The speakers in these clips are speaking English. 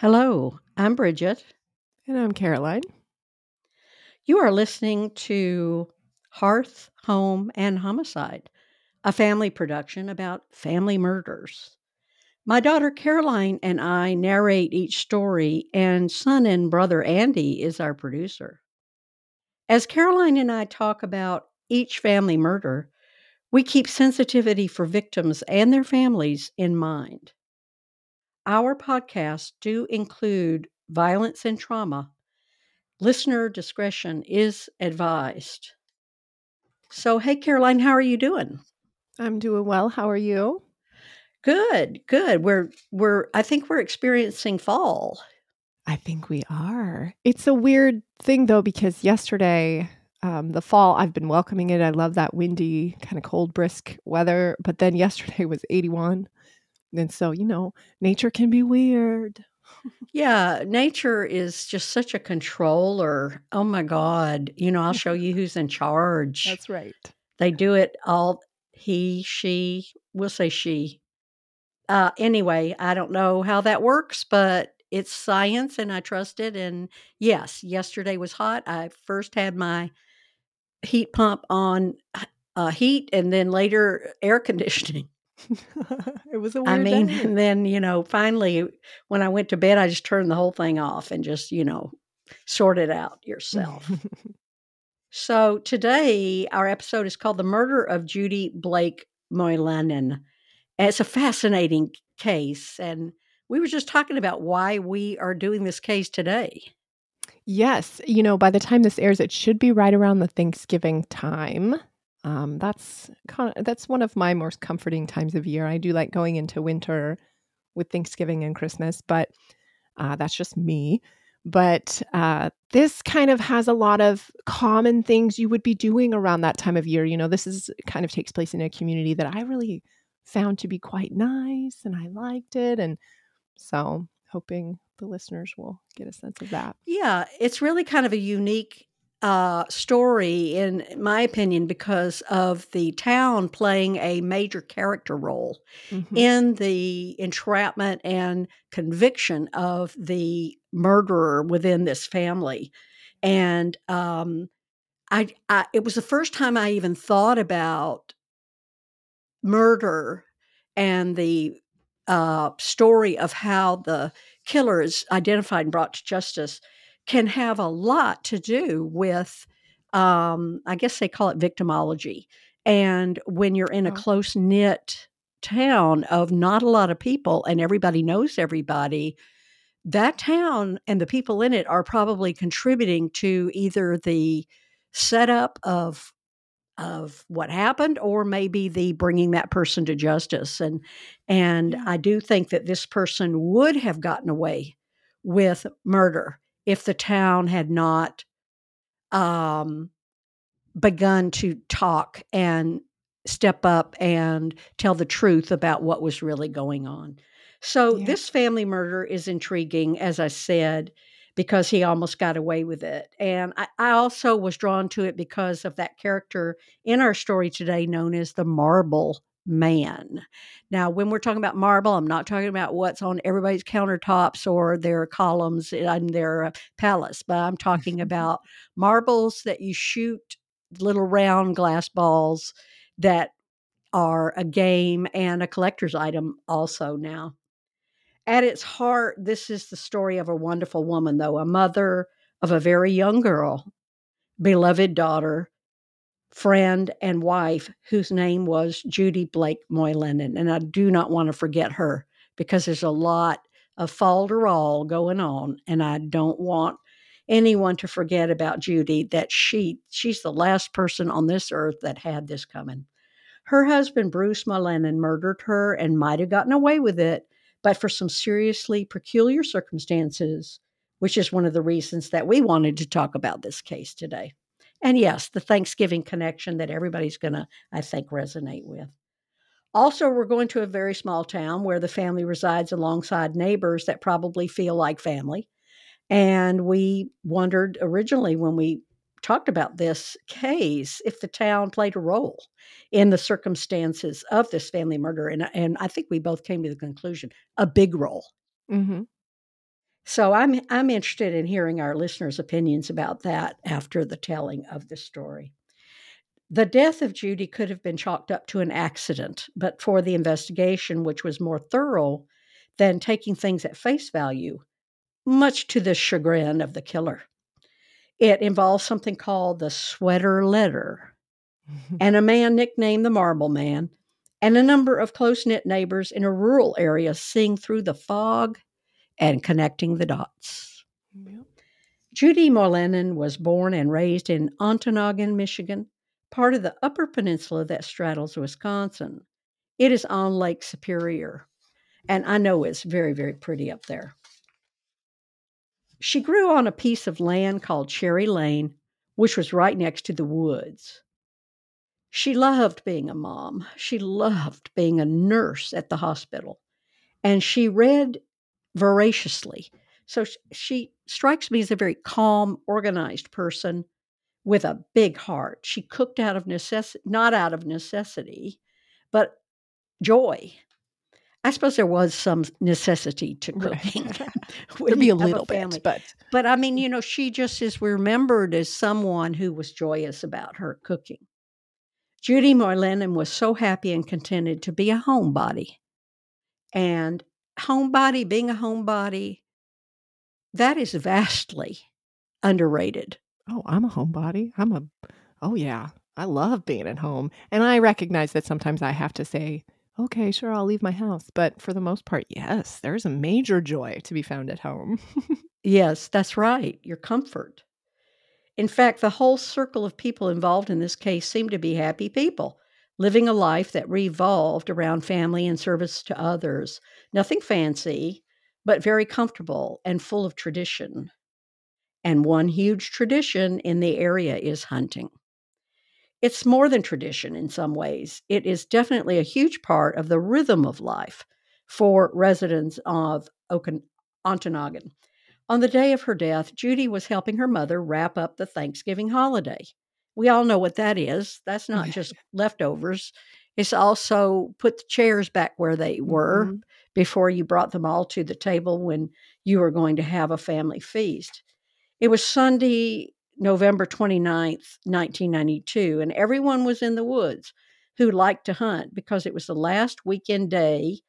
Hello, I'm Bridget. And I'm Caroline. You are listening to Hearth, Home, and Homicide, a family production about family murders. My daughter Caroline and I narrate each story, and son and brother Andy is our producer. As Caroline and I talk about each family murder, we keep sensitivity for victims and their families in mind. Our podcasts do include violence and trauma. Listener discretion is advised. So, hey, Caroline, how are you doing? I'm doing well. How are you? Good, good. I think we're experiencing fall. I think we are. It's a weird thing, though, because yesterday, the fall, I've been welcoming it. I love that windy, kind of cold, brisk weather. But then yesterday was 81. And so, you know, nature can be weird. Yeah, nature is just such a controller. Oh, my God. You know, I'll show you who's in charge. That's right. They do it all. He, she, we'll say she. Anyway, I don't know how that works, but it's science and I trust it. And yes, yesterday was hot. I first had my heat pump on heat and then later air conditioning. It was a weird day. And then, you know, finally, when I went to bed, I just turned the whole thing off and just, you know, sort it out yourself. So today, our episode is called The Murder of Judy Blake Moilanen. And it's a fascinating case. And we were just talking about why we are doing this case today. Yes. You know, by the time this airs, it should be right around the Thanksgiving time. That's one of my most comforting times of year. I do like going into winter with Thanksgiving and Christmas, but that's just me. But this kind of has a lot of common things you would be doing around that time of year. You know, this is kind of takes place in a community that I really found to be quite nice and I liked it. And so hoping the listeners will get a sense of that. Yeah, it's really kind of a unique story, in my opinion, because of the town playing a major character role in the entrapment and conviction of the murderer within this family. And it was the first time I even thought about murder and the story of how the killer is identified and brought to justice can have a lot to do with, I guess they call it victimology. And when you're in a close-knit town of not a lot of people and everybody knows everybody, that town and the people in it are probably contributing to either the setup of what happened or maybe the bringing that person to justice. And I do think that this person would have gotten away with murder if the town had not begun to talk and step up and tell the truth about what was really going on. So this family murder is intriguing, as I said, because he almost got away with it. And I also was drawn to it because of that character in our story today known as the Marble Man. Now, when we're talking about marble, I'm not talking about what's on everybody's countertops or their columns in their palace, but I'm talking about marbles that you shoot, little round glass balls that are a game and a collector's item also now. At its heart, this is the story of a wonderful woman, though, a mother of a very young girl, beloved daughter, friend and wife, whose name was Judy Blake Moilanen. And I do not want to forget her because there's a lot of folderol going on. And I don't want anyone to forget about Judy, that she's the last person on this earth that had this coming. Her husband, Bruce Moilanen, murdered her and might have gotten away with it, but for some seriously peculiar circumstances, which is one of the reasons that we wanted to talk about this case today. And yes, the Thanksgiving connection that everybody's going to, I think, resonate with. Also, we're going to a very small town where the family resides alongside neighbors that probably feel like family. And we wondered originally when we talked about this case if the town played a role in the circumstances of this family murder. And I think we both came to the conclusion, a big role. Mm-hmm. So I'm interested in hearing our listeners' opinions about that after the telling of the story. The death of Judy could have been chalked up to an accident, but for the investigation, which was more thorough than taking things at face value, much to the chagrin of the killer. It involves something called the Sweater Letter, and a man nicknamed the Marble Man, and a number of close-knit neighbors in a rural area seeing through the fog and connecting the dots. Yep. Judy Moilanen was born and raised in Ontonagon, Michigan, part of the Upper Peninsula that straddles Wisconsin. It is on Lake Superior, and I know it's very, very pretty up there. She grew on a piece of land called Cherry Lane, which was right next to the woods. She loved being a mom. She loved being a nurse at the hospital, and she read voraciously. So she strikes me as a very calm, organized person with a big heart. She cooked out of necessity, not out of necessity, but joy. I suppose there was some necessity to cooking. Right. There'd be a little bit, but I mean, you know, she just is remembered as someone who was joyous about her cooking. Judy Moilanen was so happy and contented to be a homebody. And being a homebody, that is vastly underrated. Oh, I'm a homebody. Oh yeah, I love being at home. And I recognize that sometimes I have to say, okay, sure, I'll leave my house. But for the most part, yes, there's a major joy to be found at home. Yes, that's right. Your comfort. In fact, the whole circle of people involved in this case seemed to be happy people, living a life that revolved around family and service to others. Nothing fancy, but very comfortable and full of tradition. And one huge tradition in the area is hunting. It's more than tradition in some ways. It is definitely a huge part of the rhythm of life for residents of Ontonagon. On the day of her death, Judy was helping her mother wrap up the Thanksgiving holiday. We all know what that is. That's not just leftovers. It's also put the chairs back where they were before you brought them all to the table when you were going to have a family feast. It was Sunday, November 29th, 1992, and everyone was in the woods who liked to hunt because it was the last weekend day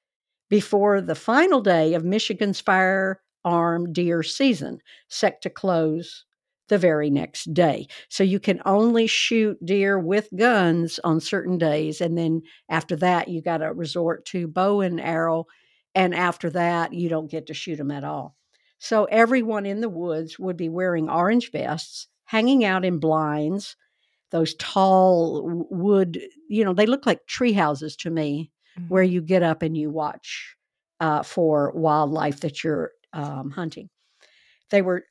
before the final day of Michigan's firearm deer season, set to close the very next day. So you can only shoot deer with guns on certain days. And then after that, you got to resort to bow and arrow. And after that, you don't get to shoot them at all. So everyone in the woods would be wearing orange vests, hanging out in blinds, those tall wood, you know, they look like tree houses to me, where you get up and you watch for wildlife that you're hunting. They were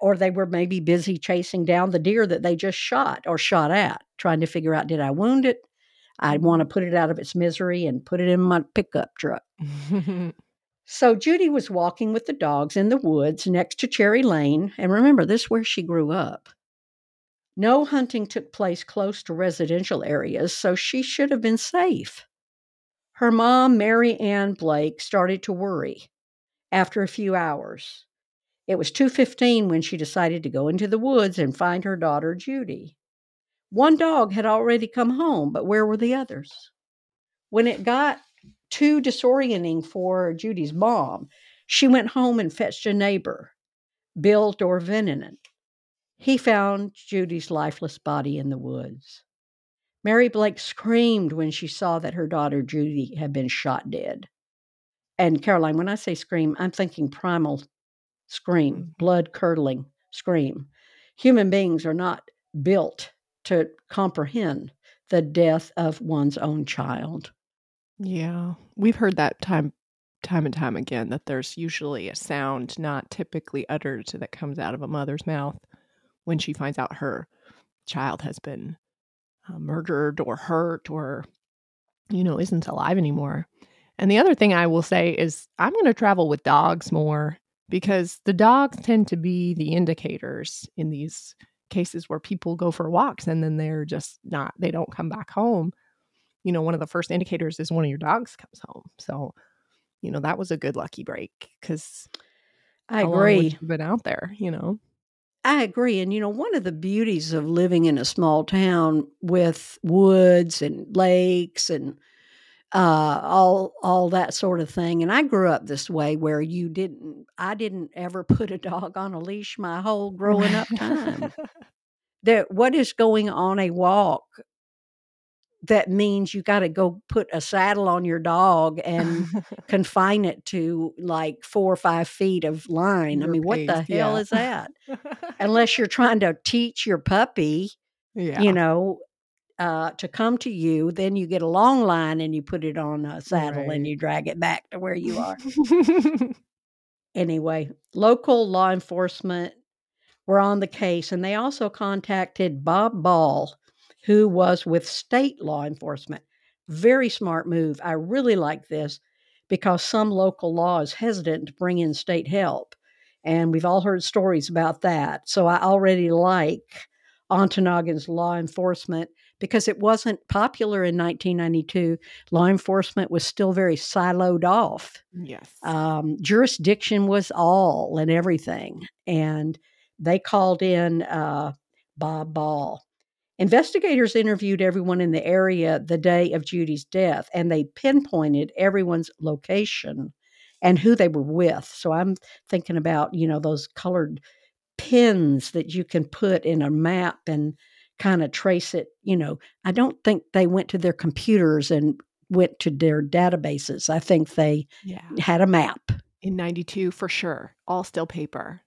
or they were maybe busy chasing down the deer that they just shot or shot at, trying to figure out, did I wound it? I want to put it out of its misery and put it in my pickup truck. So Judy was walking with the dogs in the woods next to Cherry Lane. And remember, this is where she grew up. No hunting took place close to residential areas, so she should have been safe. Her mom, Mary Ann Blake, started to worry after a few hours. It was 2:15 when she decided to go into the woods and find her daughter, Judy. One dog had already come home, but where were the others? When it got too disorienting for Judy's mom, she went home and fetched a neighbor, Bill Dorvinen. He found Judy's lifeless body in the woods. Mary Blake screamed when she saw that her daughter, Judy, had been shot dead. And Caroline, when I say scream, I'm thinking primal scream, blood-curdling scream. Human beings are not built to comprehend the death of one's own child. Yeah, we've heard that time and time again, that there's usually a sound not typically uttered that comes out of a mother's mouth when she finds out her child has been murdered or hurt or, you know, isn't alive anymore. And the other thing I will say is I'm going to travel with dogs more, because the dogs tend to be the indicators in these cases where people go for walks and then they're just not, they don't come back home. You know, one of the first indicators is one of your dogs comes home. So, you know, that was a good lucky break because I agree. How long would you have been out there, you know? I agree. And, you know, one of the beauties of living in a small town with woods and lakes and all that sort of thing. And I grew up this way where I didn't ever put a dog on a leash my whole growing up time. That what is going on a walk that means you got to go put a saddle on your dog and confine it to like 4 or 5 feet of line. Your I mean, pace, what the hell is that? Unless you're trying to teach your puppy, you know, to come to you, then you get a long line and you put it on a saddle and you drag it back to where you are. Anyway, local law enforcement were on the case, and they also contacted Bob Ball, who was with state law enforcement. Very smart move. I really like this because some local law is hesitant to bring in state help, and we've all heard stories about that. So I already like Ontonagon's law enforcement because it wasn't popular in 1992. Law enforcement was still very siloed off. Yes. Jurisdiction was all and everything, and they called in Bob Ball. Investigators interviewed everyone in the area the day of Judy's death, and they pinpointed everyone's location and who they were with. So I'm thinking about, you know, those colored pins that you can put in a map and kind of trace it. You know, I don't think they went to their computers and went to their databases. I think they had a map. In 92, for sure. All still paper.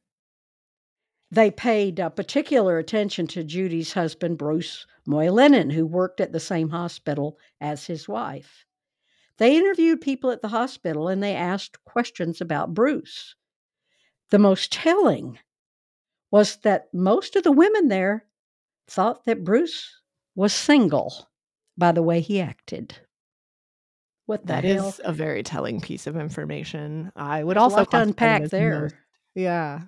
They paid particular attention to Judy's husband, Bruce Moilanen, who worked at the same hospital as his wife. They interviewed people at the hospital and they asked questions about Bruce. The most telling was that most of the women there thought that Bruce was single by the way he acted. What the hell? That is a very telling piece of information. I would also have to unpack there. Yeah.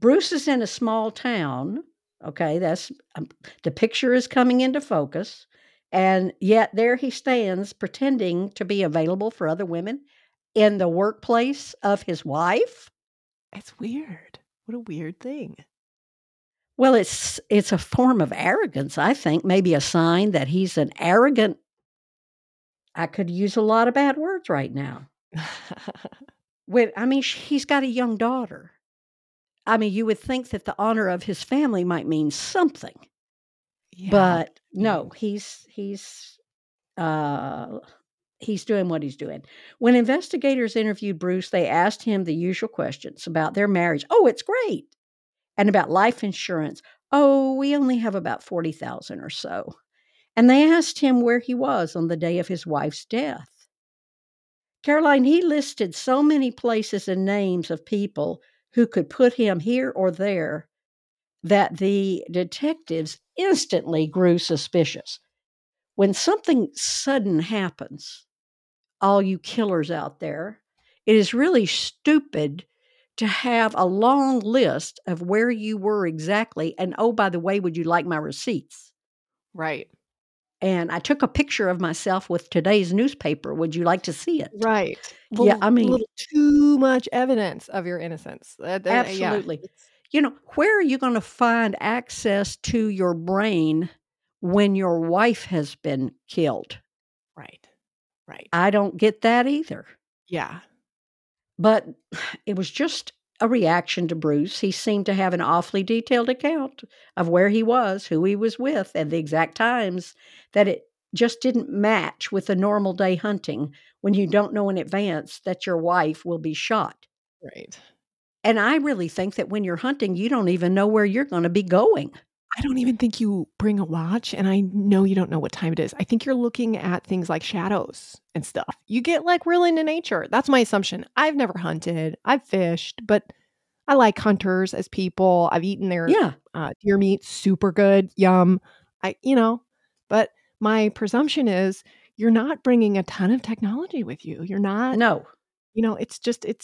Bruce is in a small town, okay, that's the picture is coming into focus, and yet there he stands pretending to be available for other women in the workplace of his wife. It's weird. What a weird thing. Well, it's a form of arrogance, I think, maybe a sign that he's an arrogant. I could use a lot of bad words right now. He's got a young daughter. I mean, you would think that the honor of his family might mean something, but no, he's doing what he's doing. When investigators interviewed Bruce, they asked him the usual questions about their marriage. Oh, it's great. And about life insurance. Oh, we only have about 40,000 or so. And they asked him where he was on the day of his wife's death. Caroline, he listed so many places and names of people who could put him here or there, that the detectives instantly grew suspicious. When something sudden happens, all you killers out there, it is really stupid to have a long list of where you were exactly, and oh, by the way, would you like my receipts? Right. And I took a picture of myself with today's newspaper. Would you like to see it? Right. Well, yeah, I mean, a little too much evidence of your innocence. Absolutely. Yeah. You know, where are you going to find access to your brain when your wife has been killed? Right. Right. I don't get that either. Yeah. But it was just a reaction to Bruce. He seemed to have an awfully detailed account of where he was, who he was with, and the exact times that it just didn't match with the normal day hunting when you don't know in advance that your wife will be shot. Right. And I really think that when you're hunting, you don't even know where you're going to be going. I don't even think you bring a watch, and I know you don't know what time it is. I think you're looking at things like shadows and stuff. You get like real into nature. That's my assumption. I've never hunted. I've fished, but I like hunters as people. I've eaten their deer meat, super good, yum. But my presumption is you're not bringing a ton of technology with you. You're not. No. You know, it's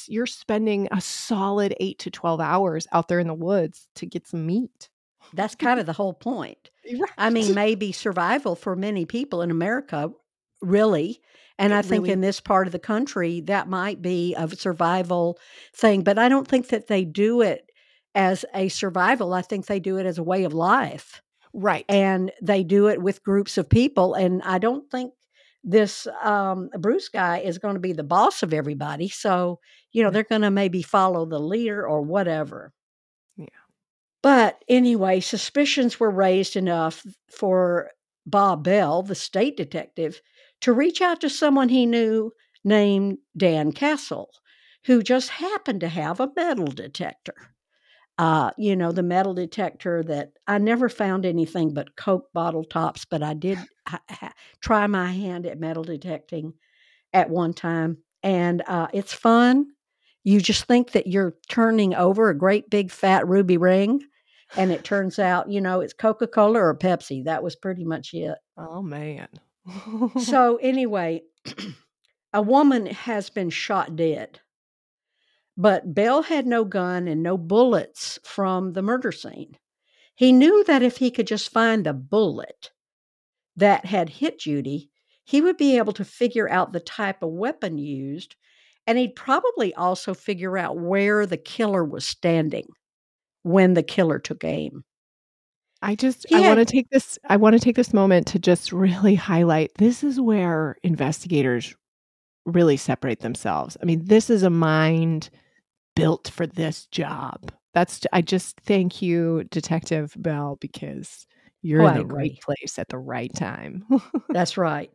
you're spending a solid 8 to 12 hours out there in the woods to get some meat. That's kind of the whole point. Right. I mean, maybe survival for many people in America, really, And I think in this part of the country, that might be a survival thing. But I don't think that they do it as a survival. I think they do it as a way of life. Right. And they do it with groups of people. And I don't think this Bruce guy is going to be the boss of everybody. So, you know, they're going to maybe follow the leader or whatever. Yeah. But anyway, suspicions were raised enough for Bob Bell, the state detective, to reach out to someone he knew named Dan Castle, who just happened to have a metal detector. You know, the metal detector that I never found anything but Coke bottle tops, but I did try my hand at metal detecting at one time. And it's fun. You just think that you're turning over a great big fat ruby ring. And it turns out, you know, it's Coca-Cola or Pepsi. That was pretty much it. Oh, man. So anyway, a woman has been shot dead. But Bell had no gun and no bullets from the murder scene. He knew that if he could just find the bullet that had hit Judy, he would be able to figure out the type of weapon used, and he'd probably also figure out where the killer was standing when the killer took aim. I want to take this moment to just really highlight, this is where investigators really separate themselves. I mean, this is a mind built for this job. I just thank you, Detective Bell, because you're in the right place at the right time. That's right.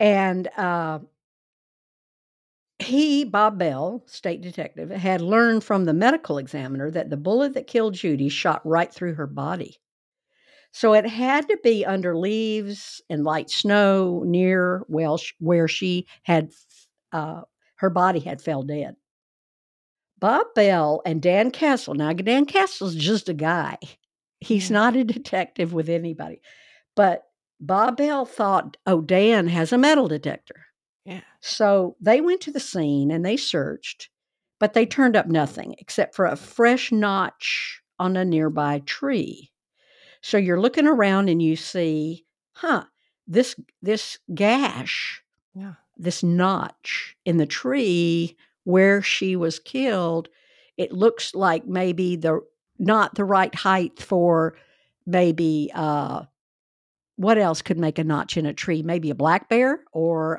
And Bob Bell, state detective, had learned from the medical examiner that the bullet that killed Judy shot right through her body. So it had to be under leaves and light snow near where she had, her body had fell dead. Bob Bell and Dan Castle. Now, Dan Castle's just a guy. He's not a detective with anybody. But Bob Bell thought, oh, Dan has a metal detector. Yeah. So they went to the scene and they searched, but they turned up nothing except for a fresh notch on a nearby tree. So you're looking around and you see, this gash, this notch in the tree where she was killed, it looks like maybe not the right height for maybe, what else could make a notch in a tree? Maybe a black bear or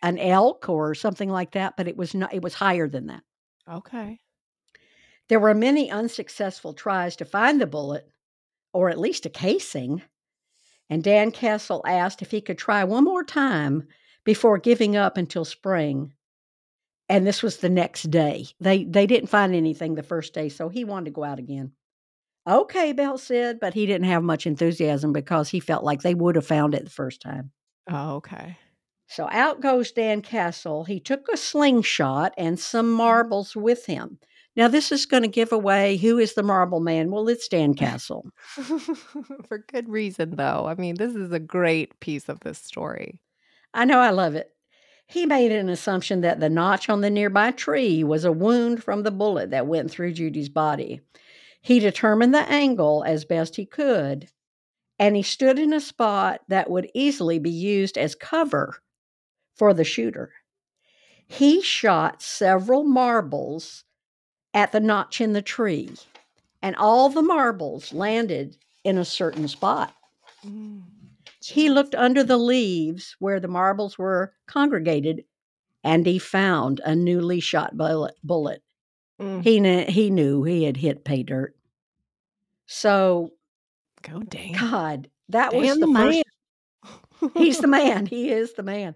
an elk or something like that, but it was higher than that. Okay. There were many unsuccessful tries to find the bullet, or at least a casing, and Dan Castle asked if he could try one more time before giving up until spring. And this was the next day. They didn't find anything the first day, so he wanted to go out again. Okay, Bell said, but he didn't have much enthusiasm because he felt like they would have found it the first time. Oh, okay. So out goes Dan Castle. He took a slingshot and some marbles with him. Now, this is going to give away who is the marble man. Well, it's Dan Castle. For good reason, though. I mean, this is a great piece of this story. I know. I love it. He made an assumption that the notch on the nearby tree was a wound from the bullet that went through Judy's body. He determined the angle as best he could, and he stood in a spot that would easily be used as cover for the shooter. He shot several marbles at the notch in the tree, and all the marbles landed in a certain spot. He looked under the leaves where the marbles were congregated, and he found a newly shot bullet. He knew he had hit pay dirt. So, go Dan. God, that Dan was the man. First. He's the man. He is the man.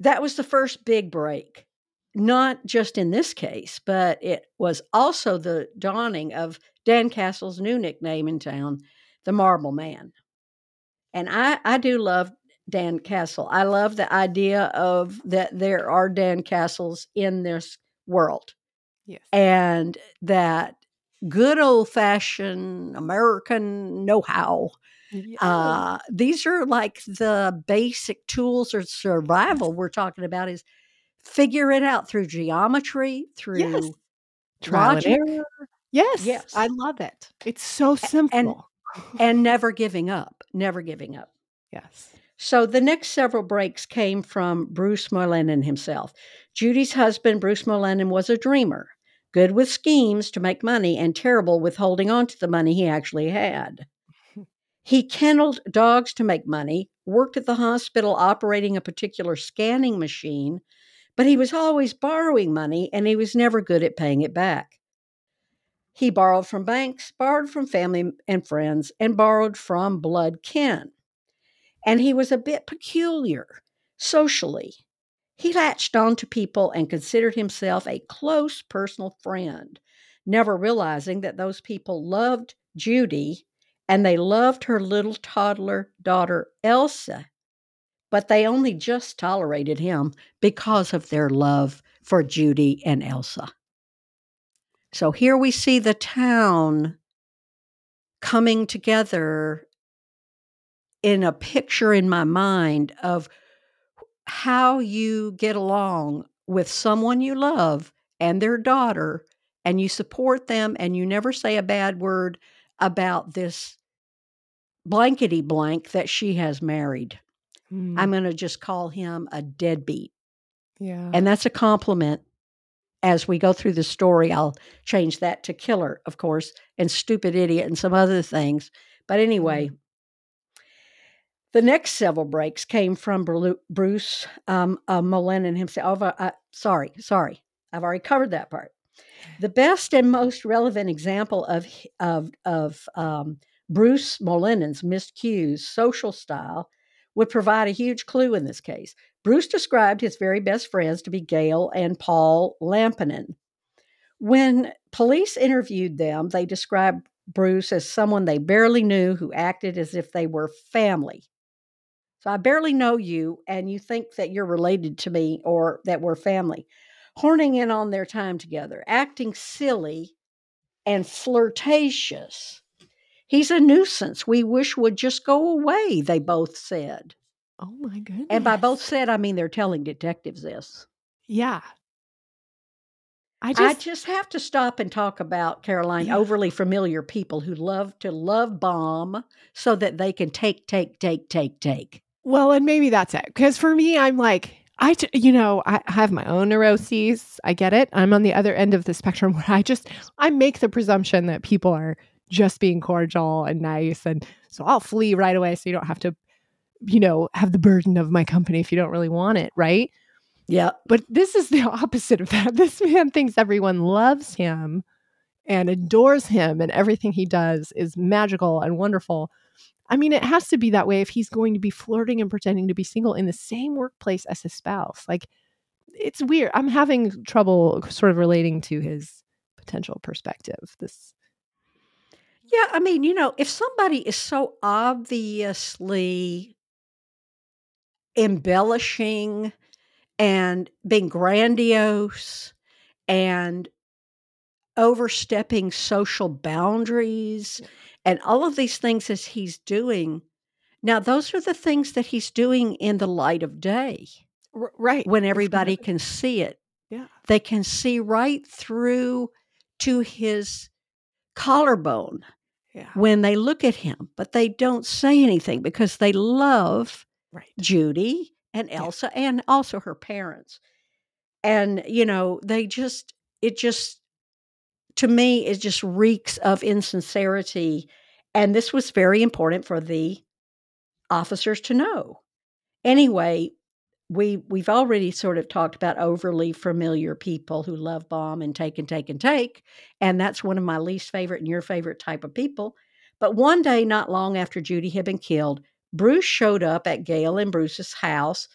That was the first big break. Not just in this case, but it was also the dawning of Dan Castle's new nickname in town, the Marble Man. And I do love Dan Castle. I love the idea of that there are Dan Castles in this world. Yes. And that good old-fashioned American know-how. Yes. These are like the basic tools of survival we're talking about is figure it out through geometry, through logic. Yes, I love it. It's so simple. And never giving up. Yes. So the next several breaks came from Bruce Moilanen himself. Judy's husband, Bruce Moilanen, was a dreamer, good with schemes to make money and terrible with holding on to the money he actually had. He kenneled dogs to make money, worked at the hospital operating a particular scanning machine, but he was always borrowing money and he was never good at paying it back. He borrowed from banks, borrowed from family and friends, and borrowed from blood kin. And he was a bit peculiar socially. He latched on to people and considered himself a close personal friend, never realizing that those people loved Judy and they loved her little toddler daughter, Elsa, but they only just tolerated him because of their love for Judy and Elsa. So here we see the town coming together in a picture in my mind of how you get along with someone you love and their daughter, and you support them, and you never say a bad word about this blankety blank that she has married. I'm going to just call him a deadbeat. Yeah. And that's a compliment. As we go through the story, I'll change that to killer, of course, and stupid idiot and some other things. But anyway, the next several breaks came from Bruce Moilanen himself. Sorry. I've already covered that part. The best and most relevant example of Bruce Moilanen's miscues social style would provide a huge clue in this case. Bruce described his very best friends to be Gail and Paul Lampinen. When police interviewed them, they described Bruce as someone they barely knew who acted as if they were family. So I barely know you, and you think that you're related to me or that we're family. Horning in on their time together, acting silly and flirtatious. He's a nuisance. We wish would just go away, they both said. Oh, my goodness. And by both said, I mean they're telling detectives this. Yeah. I just have to stop and talk about, Caroline, overly familiar people who love to love bomb so that they can take. Well, and maybe that's it. Because for me, I'm like, I have my own neuroses. I get it. I'm on the other end of the spectrum where I make the presumption that people are just being cordial and nice. And so I'll flee right away. So you don't have to, have the burden of my company if you don't really want it. Right. Yeah. But this is the opposite of that. This man thinks everyone loves him and adores him, and everything he does is magical and wonderful. I mean, it has to be that way if he's going to be flirting and pretending to be single in the same workplace as his spouse. Like, it's weird. I'm having trouble sort of relating to his potential perspective. Yeah, I mean, if somebody is so obviously embellishing and being grandiose and overstepping social boundaries and all of these things as he's doing. Now, those are the things that he's doing in the light of day. Right. When everybody can see it. Yeah. They can see right through to his collarbone when they look at him, but they don't say anything because they love Judy and Elsa and also her parents. And, to me, it just reeks of insincerity, and this was very important for the officers to know. Anyway, we've already sort of talked about overly familiar people who love bomb and take, and that's one of my least favorite and your favorite type of people. But one day, not long after Judy had been killed, Bruce showed up at Gail and Bruce's house.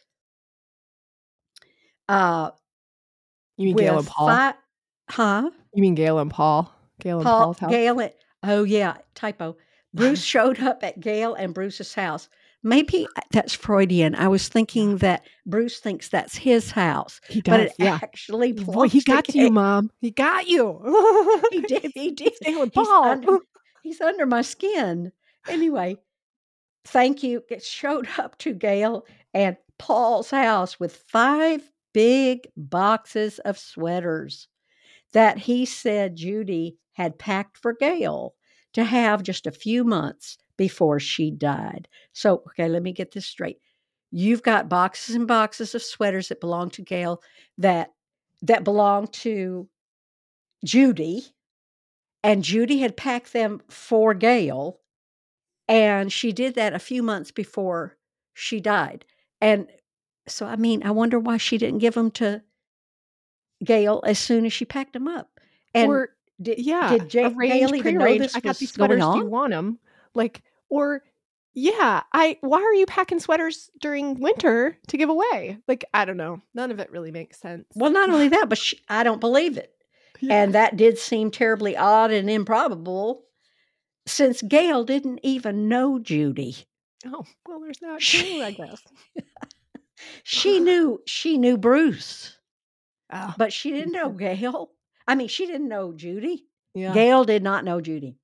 You mean Gail and Paul? You mean Gail and Paul? Gail and Paul's house? Bruce showed up at Gail and Bruce's house. Maybe that's Freudian. I was thinking that Bruce thinks that's his house. He does, but it actually belongs to Gail. He got you, Mom. He got you. He did. Gail and Paul. He's under my skin. Anyway, thank you. It showed up to Gail and Paul's house with 5 big boxes of sweaters that he said Judy had packed for Gail to have just a few months before she died. So, let me get this straight. You've got boxes and boxes of sweaters that belong to Gail, that belong to Judy, and Judy had packed them for Gail, and she did that a few months before she died. And so, I mean, I wonder why she didn't give them to Gail as soon as she packed them up. And or, did Gail even know this was going on? I got these sweaters, do you want them? Like, or... Yeah, why are you packing sweaters during winter to give away? Like, I don't know. None of it really makes sense. Well, not only that, but I don't believe it. Yeah. And that did seem terribly odd and improbable since Gail didn't even know Judy. Oh, well, there's that too, I guess. She knew Bruce, but she didn't know Gail. I mean, she didn't know Judy. Yeah. Gail did not know Judy.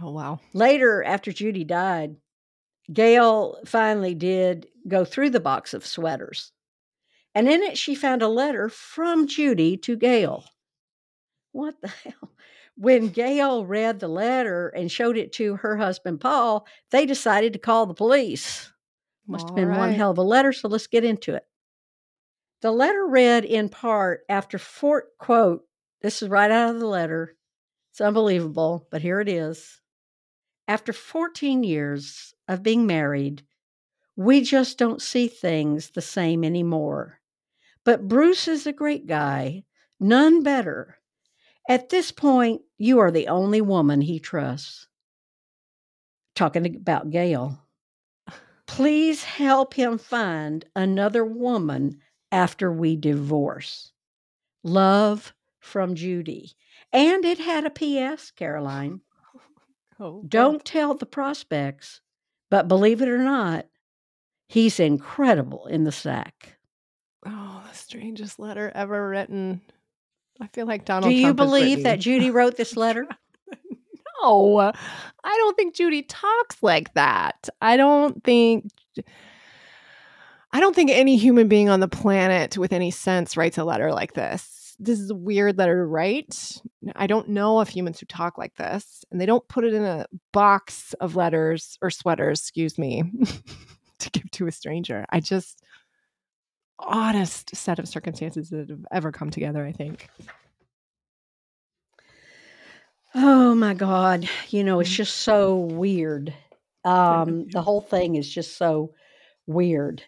Oh, wow. Later, after Judy died, Gail finally did go through the box of sweaters, and in it she found a letter from Judy to Gail. What the hell? When Gail read the letter and showed it to her husband, Paul, they decided to call the police. Must have been one hell of a letter, so let's get into it. The letter read in part after quote, this is right out of the letter. It's unbelievable, but here it is. After 14 years of being married, we just don't see things the same anymore. But Bruce is a great guy, none better. At this point, you are the only woman he trusts. Talking about Gail. Please help him find another woman after we divorce. Love from Judy. And it had a P.S., Caroline. Oh, don't tell the prospects, but believe it or not, he's incredible in the sack. Oh, the strangest letter ever written. I feel like Donald Trump. Do you believe that Judy wrote this letter? No, I don't think Judy talks like that. I don't think any human being on the planet with any sense writes a letter like this. This is a weird letter to write. I don't know of humans who talk like this, and they don't put it in a box of letters or sweaters, to give to a stranger. I just, oddest set of circumstances that have ever come together, I think. Oh my God. It's just so weird. The whole thing is just so weird.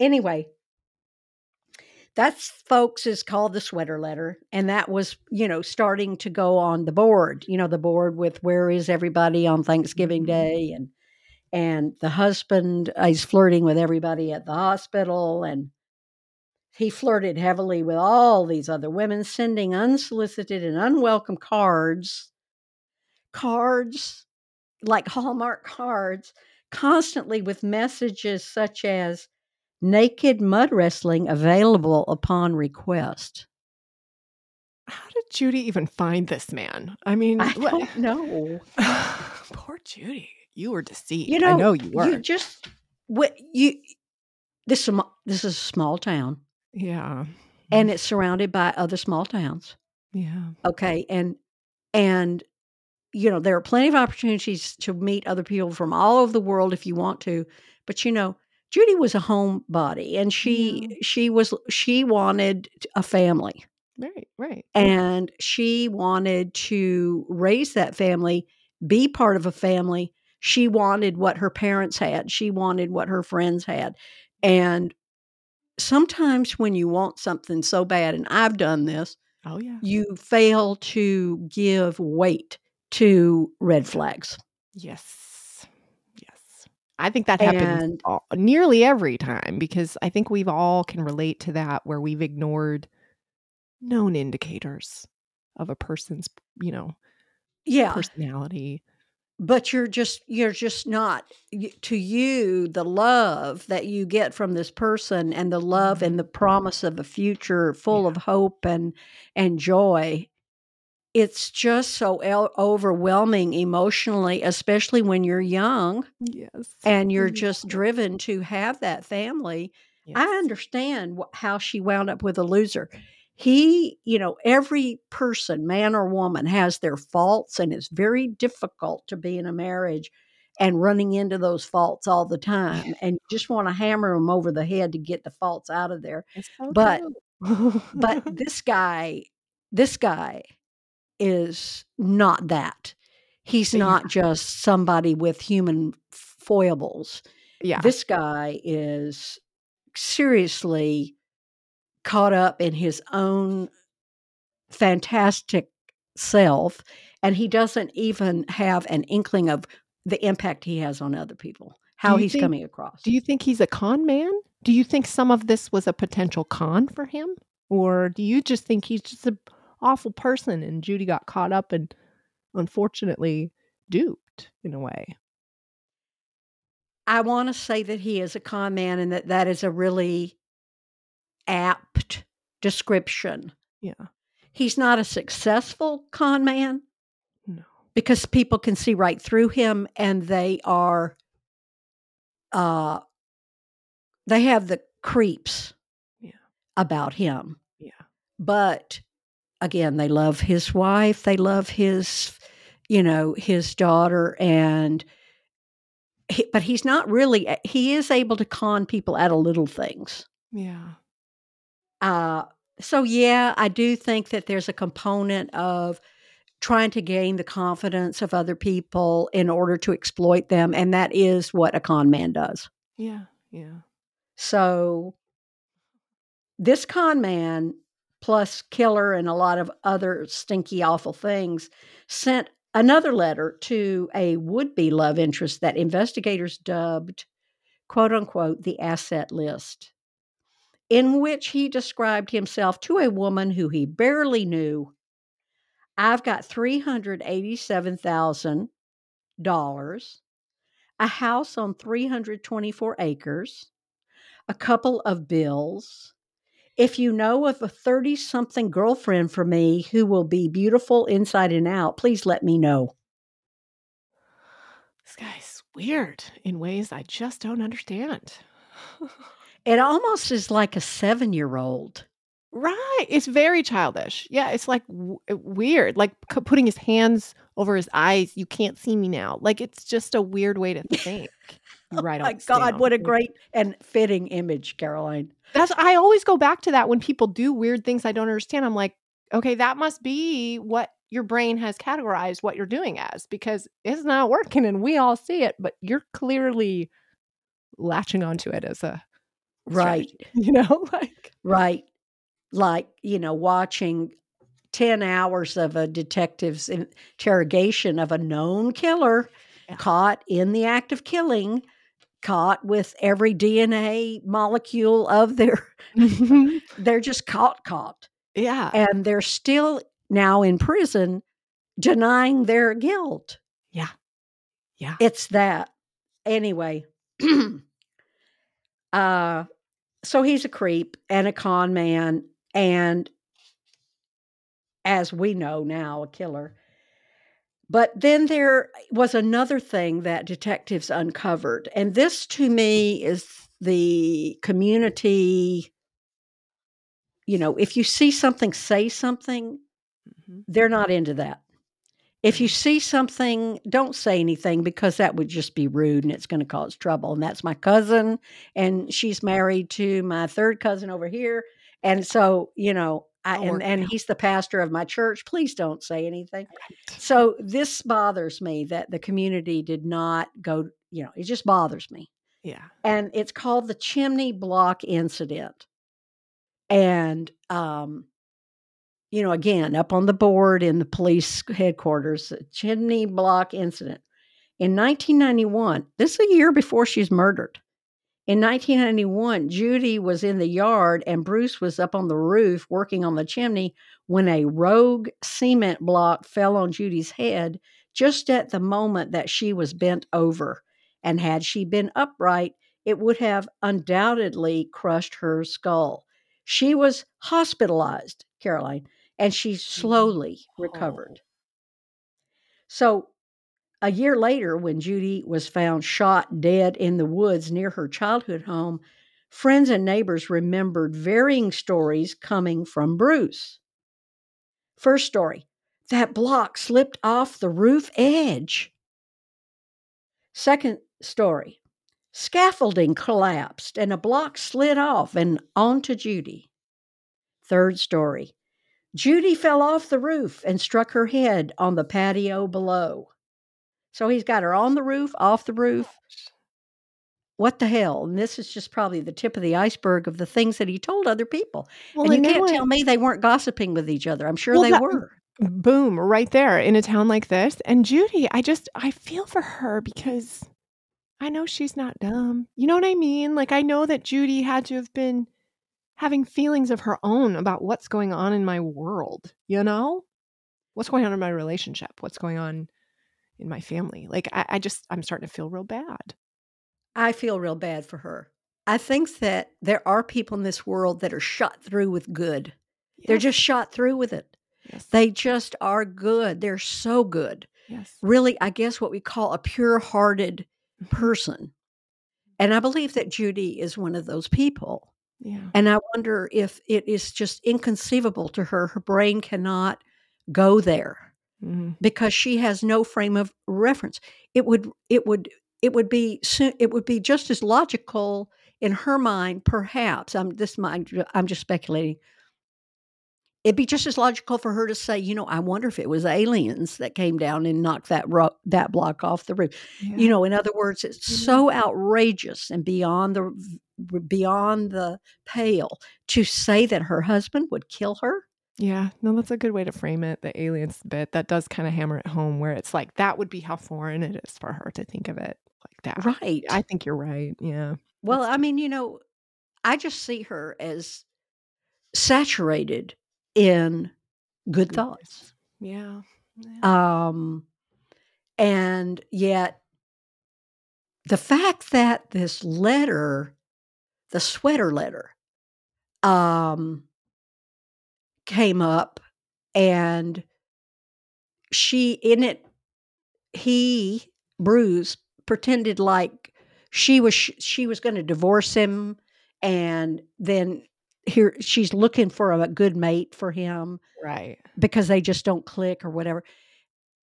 Anyway, that's, folks, is called The Sweater Letter. And that was, starting to go on the board, the board with where is everybody on Thanksgiving Day, and the husband is flirting with everybody at the hospital. And he flirted heavily with all these other women, sending unsolicited and unwelcome cards, like Hallmark cards, constantly with messages such as, naked mud wrestling available upon request. How did Judy even find this man? I mean, I don't know. Poor Judy. You were deceived. I know you were. This is a small town. Yeah. And it's surrounded by other small towns. Yeah. Okay. And there are plenty of opportunities to meet other people from all over the world if you want to, but Judy was a homebody, and she wanted a family. Right. And she wanted to raise that family, be part of a family. She wanted what her parents had. She wanted what her friends had. And sometimes when you want something so bad, and I've done this, you fail to give weight to red flags. Yes. I think that happens nearly every time, because I think we've all can relate to that, where we've ignored known indicators of a person's, personality. But you're just not, to you, the love that you get from this person and the love and the promise of a future full of hope and joy. It's just so overwhelming emotionally, especially when you're young. Yes. And you're just driven to have that family. Yes. I understand how she wound up with a loser. He, every person, man or woman, has their faults, and it's very difficult to be in a marriage and running into those faults all the time. And you just want to hammer them over the head to get the faults out of there. So but this guy is not that. He's not just somebody with human foibles. Yeah. This guy is seriously caught up in his own fantastic self, and he doesn't even have an inkling of the impact he has on other people, how he's coming across. Do you think he's a con man? Do you think some of this was a potential con for him? Or do you just think he's just an awful person and Judy got caught up and unfortunately duped in a way? I want to say that he is a con man and that is a really apt description. Yeah. He's not a successful con man. No. Because people can see right through him, and they are, they have the creeps about him. Yeah. But again, they love his wife. They love his, his daughter, but he's not really, he is able to con people out of little things. Yeah. So yeah, I do think that there's a component of trying to gain the confidence of other people in order to exploit them. And that is what a con man does. Yeah. Yeah. So this con man plus killer and a lot of other stinky, awful things sent another letter to a would-be love interest that investigators dubbed, quote unquote, the asset list, in which he described himself to a woman who he barely knew. I've got $387,000, a house on 324 acres, a couple of bills. If you know of a 30-something girlfriend for me who will be beautiful inside and out, please let me know. This guy's weird in ways I just don't understand. It almost is like a 7-year-old. Right. It's very childish. Yeah. It's like weird, like putting his hands over his eyes. You can't see me now. Like, it's just a weird way to think. Right. Oh my God, down. What a great and fitting image, Caroline. I always go back to that when people do weird things I don't understand. I'm like, okay, that must be what your brain has categorized what you're doing as, because it's not working and we all see it, but you're clearly latching onto it as a strategy, right. Like, watching 10 hours of a detective's interrogation of a known killer caught in the act of killing, caught with every DNA molecule of their, they're just caught. Yeah. And they're still now in prison denying their guilt. Yeah. Yeah. It's that. Anyway. So he's a creep and a con man. And as we know now, a killer. But then there was another thing that detectives uncovered. And this, to me, is the community. If you see something, say something. Mm-hmm. They're not into that. If you see something, don't say anything, because that would just be rude and it's going to cause trouble. And that's my cousin, and she's married to my third cousin over here. And so, and he's the pastor of my church. Please don't say anything. Right. So this bothers me that the community did not go, it just bothers me. Yeah. And it's called the Chimney Block Incident. And, again, up on the board in the police headquarters, Chimney Block Incident. In 1991, this is a year before she's murdered. In 1991, Judy was in the yard and Bruce was up on the roof working on the chimney when a rogue cement block fell on Judy's head just at the moment that she was bent over. And had she been upright, it would have undoubtedly crushed her skull. She was hospitalized, Caroline, and she slowly recovered. So a year later, when Judy was found shot dead in the woods near her childhood home, friends and neighbors remembered varying stories coming from Bruce. First story, that block slipped off the roof edge. Second story, scaffolding collapsed and a block slid off and onto Judy. Third story, Judy fell off the roof and struck her head on the patio below. So he's got her on the roof, off the roof. What the hell? And this is just probably the tip of the iceberg of the things that he told other people. Well, and you can't tell me they weren't gossiping with each other. I'm sure they were. Boom, right there in a town like this. And Judy, I feel for her because I know she's not dumb. You know what I mean? Like, I know that Judy had to have been having feelings of her own about what's going on in my world, you know? What's going on in my relationship? What's going on in my family? Like, I'm starting to feel real bad. I feel real bad for her. I think that there are people in this world that are shot through with good. Yes. They're just shot through with it. Yes. They just are good. They're so good. Yes. Really, I guess what we call a pure-hearted person. And I believe that Judy is one of those people. Yeah. And I wonder if it is just inconceivable to her. Her brain cannot go there because she has no frame of reference. It would be just as logical in her mind, perhaps. I'm just speculating. It'd be just as logical for her to say, you know, I wonder if it was aliens that came down and knocked that block off the roof. Yeah. You know, in other words, it's so outrageous and beyond the pale to say that her husband would kill her. Yeah, no, that's a good way to frame it. The aliens bit, that does kind of hammer it home where it's like, that would be how foreign it is for her to think of it like that. Right. I think you're right. Yeah. Well, I mean, you know, I just see her as saturated in good thoughts. Yeah. Yeah. And yet the fact that this letter, the sweater letter, came up, and she in it, Bruce pretended like she was going to divorce him, and then here she's looking for a good mate for him, right? Because they just don't click or whatever.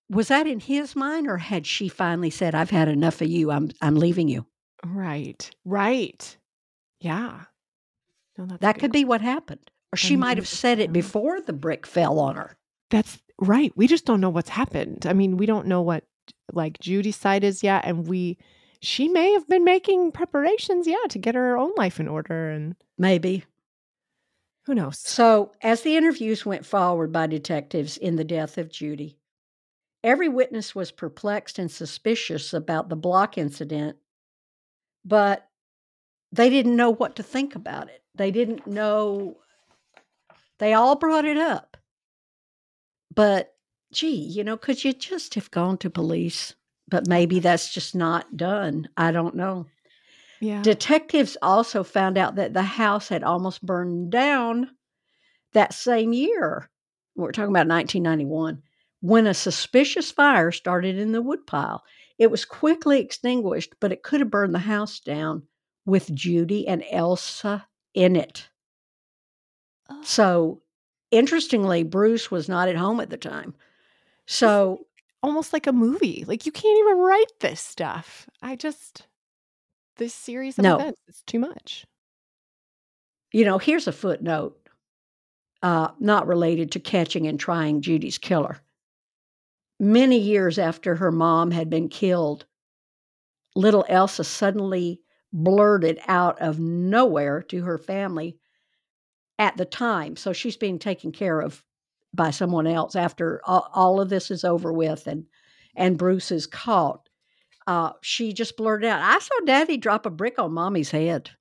Was that in his mind, or had she finally said, "I've had enough of you. I'm leaving you"? Right, yeah. No, that could be what happened. Or she might have said it before the brick fell on her. That's right. We just don't know what's happened. I mean, we don't know what like Judy's side is yet. And she may have been making preparations, to get her own life in order. And maybe. Who knows? So as the interviews went forward by detectives in the death of Judy, every witness was perplexed and suspicious about the block incident, but they didn't know what to think about it. They didn't know. They all brought it up. But, gee, you know, could you just have gone to police? But maybe that's just not done. I don't know. Yeah. Detectives also found out that the house had almost burned down that same year. We're talking about 1991, when a suspicious fire started in the woodpile. It was quickly extinguished, but it could have burned the house down with Judy and Elsa in it. So, interestingly, Bruce was not at home at the time. So, almost like a movie. Like, you can't even write this stuff. This series of events, it's too much. You know, here's a footnote, not related to catching and trying Judy's killer. Many years after her mom had been killed, little Elsa suddenly blurted out of nowhere to her family at the time. So she's being taken care of by someone else after all of this is over with and Bruce is caught. She just blurted out, "I saw Daddy drop a brick on Mommy's head."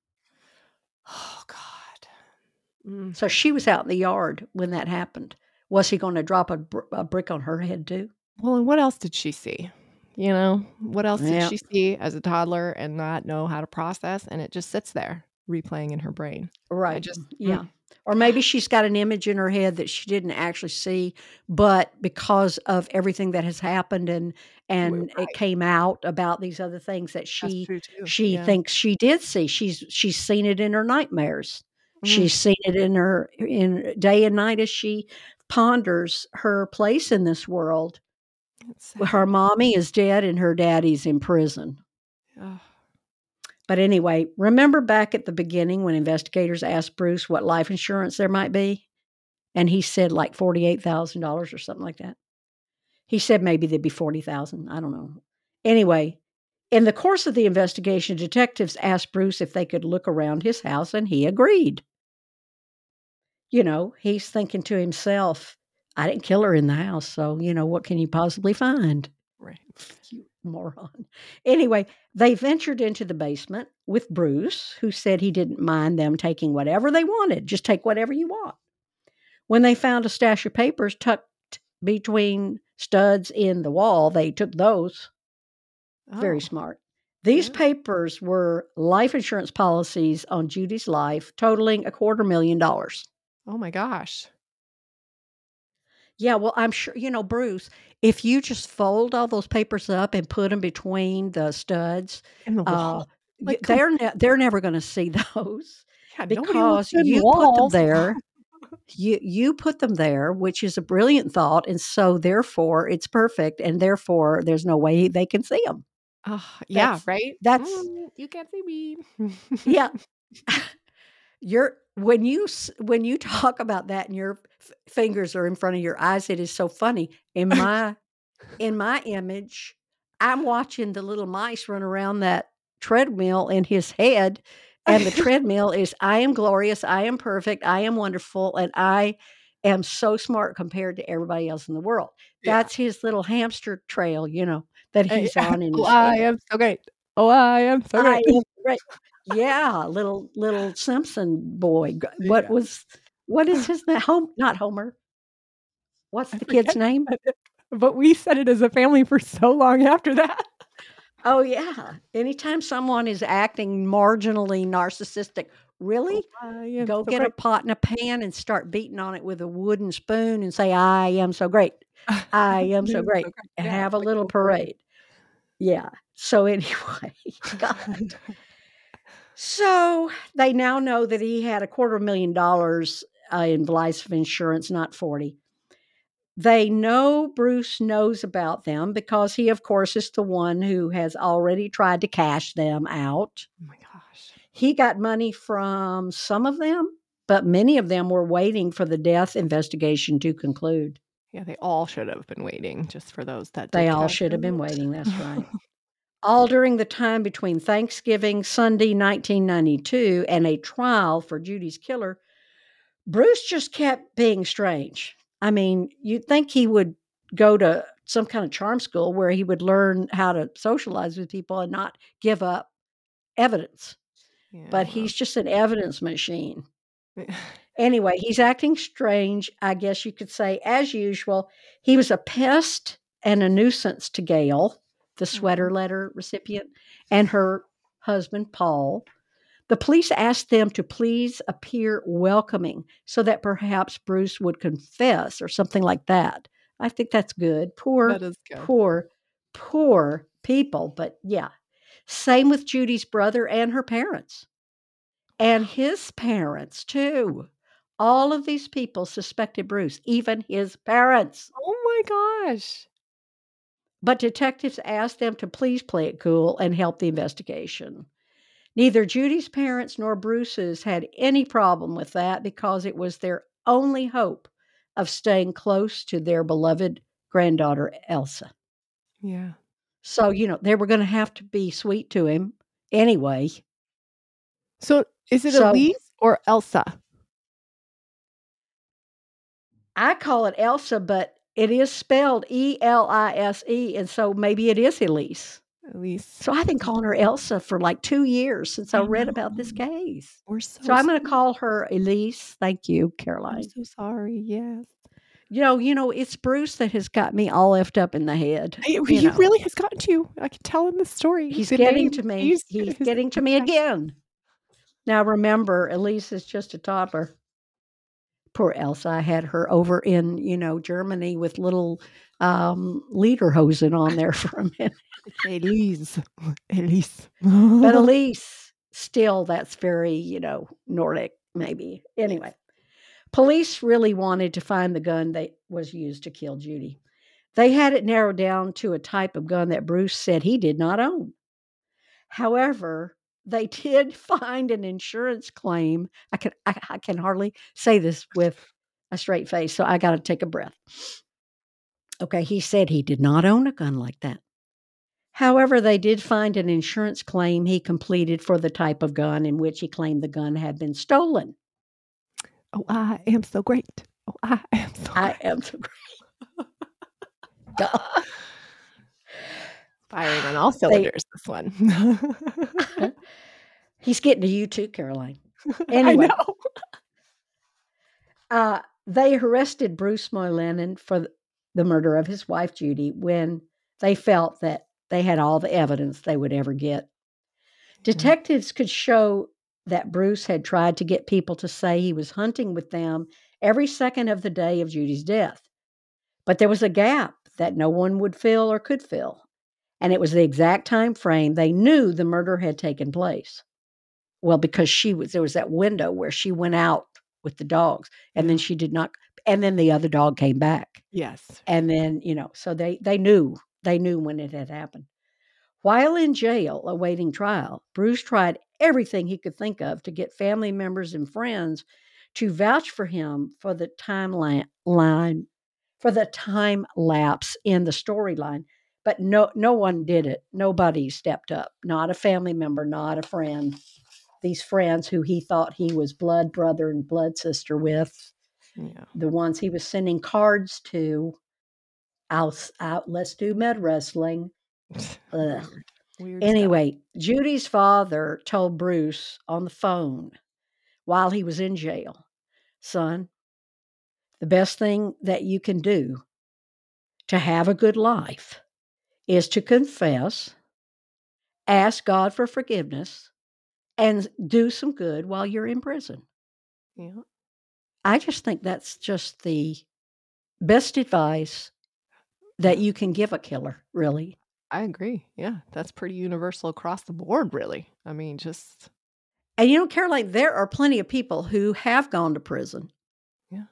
Oh, God. So she was out in the yard when that happened. Was he going to drop a brick on her head too? Well, and what else did she see? You know, what else did she see as a toddler and not know how to process? And it just sits there replaying in her brain. Right. Or maybe she's got an image in her head that she didn't actually see, but because of everything that has happened and it came out about these other things that she thinks she did see. She's seen it in her nightmares. Mm. She's seen it in her day and night as she ponders her place in this world. Her mommy is dead and her daddy's in prison. Oh. But anyway, remember back at the beginning when investigators asked Bruce what life insurance there might be? And he said like $48,000 or something like that. He said maybe there'd be $40,000. I don't know. Anyway, in the course of the investigation, detectives asked Bruce if they could look around his house, and he agreed. You know, he's thinking to himself, I didn't kill her in the house, so, you know, what can you possibly find? Right. You moron. Anyway, they ventured into the basement with Bruce, who said he didn't mind them taking whatever they wanted. Just take whatever you want. When they found a stash of papers tucked between studs in the wall, they took those. Oh. Very smart. These papers were life insurance policies on Judy's life, totaling $250,000. Oh, my gosh. Yeah, well, I'm sure, you know, Bruce, if you just fold all those papers up and put them between the studs, and the wall. Like, they're never going to see those because you put them there. You put them there, which is a brilliant thought. And so, therefore, it's perfect. And therefore, there's no way they can see them. Right? That's you can't see me. Yeah. When you talk about that and your fingers are in front of your eyes, it is so funny. In my image, I'm watching the little mice run around that treadmill in his head. And the treadmill is, I am glorious, I am perfect, I am wonderful, and I am so smart compared to everybody else in the world. That's his little hamster trail, you know, that he's on. In his head. I am so great. Oh, I am so great. I am great. Yeah, little Simpson boy. What is his name? Not Homer. What's the kid's name? But we said it as a family for so long after that. Oh, yeah. Anytime someone is acting marginally narcissistic, really, go get a pot and a pan and start beating on it with a wooden spoon and say, I am so great. I am so great. And have a little parade. Yeah. So anyway, God. So they now know that he had $250,000 in life insurance, not 40. They know Bruce knows about them because he, of course, is the one who has already tried to cash them out. Oh, my gosh. He got money from some of them, but many of them were waiting for the death investigation to conclude. Yeah, they all should have been waiting, just for those that did. They all should have been waiting, that's right. All during the time between Thanksgiving, Sunday, 1992, and a trial for Judy's killer, Bruce just kept being strange. I mean, you'd think he would go to some kind of charm school where he would learn how to socialize with people and not give up evidence. Yeah, but he's just an evidence machine. Anyway, he's acting strange, I guess you could say, as usual. He was a pest and a nuisance to Gail, the sweater letter recipient, and her husband, Paul. The police asked them to please appear welcoming so that perhaps Bruce would confess or something like that. I think that's good. Poor people. But yeah, same with Judy's brother and her parents and his parents too. All of these people suspected Bruce, even his parents. Oh my gosh. But detectives asked them to please play it cool and help the investigation. Neither Judy's parents nor Bruce's had any problem with that because it was their only hope of staying close to their beloved granddaughter, Elsa. Yeah. So, you know, they were going to have to be sweet to him anyway. So is it Elise or Elsa? I call it Elsa, but it is spelled Elise. And so maybe it is Elise. At least. So I've been calling her Elsa for like 2 years since I read about this case. So I'm going to call her Elise. Thank you, Caroline. I'm so sorry. Yes. You know, it's Bruce that has got me all effed up in the head. He really has gotten to you. I can tell in the story. He's getting to me again. Now, remember, Elise is just a toddler. Poor Elsa. I had her over in, Germany with little lederhosen on there for a minute. Elise. But Elise, still, that's very, Nordic, maybe. Anyway, police really wanted to find the gun that was used to kill Judy. They had it narrowed down to a type of gun that Bruce said he did not own. However, they did find an insurance claim. I can hardly say this with a straight face, so I got to take a breath. Okay, he said he did not own a gun like that. However, they did find an insurance claim he completed for the type of gun in which he claimed the gun had been stolen. Oh, I am so great. Oh, I am so great. I am so great. Duh. Firing on all cylinders, this one. He's getting to you too, Caroline. Anyway, I know. They arrested Bruce Moilanen for the murder of his wife, Judy, when they felt that they had all the evidence they would ever get. Detectives could show that Bruce had tried to get people to say he was hunting with them every second of the day of Judy's death. But there was a gap that no one would fill or could fill, and it was the exact time frame they knew the murder had taken place. Well, because there was that window where she went out with the dogs, and then she did not, and then the other dog came back. Yes. And then, so they knew. They knew when it had happened. While in jail awaiting trial, Bruce tried everything he could think of to get family members and friends to vouch for him for the time lapse in the storyline, but no one did it. Nobody stepped up. Not a family member, not a friend. These friends who he thought he was blood brother and blood sister with, the ones he was sending cards to. Let's do med wrestling. Weird anyway, stuff. Judy's father told Bruce on the phone while he was in jail, "Son, the best thing that you can do to have a good life is to confess, ask God for forgiveness, and do some good while you're in prison." Yeah. I just think that's just the best advice that you can give a killer, really. I agree. Yeah, that's pretty universal across the board, really. I mean, just... And Caroline, there are plenty of people who have gone to prison. Yeah.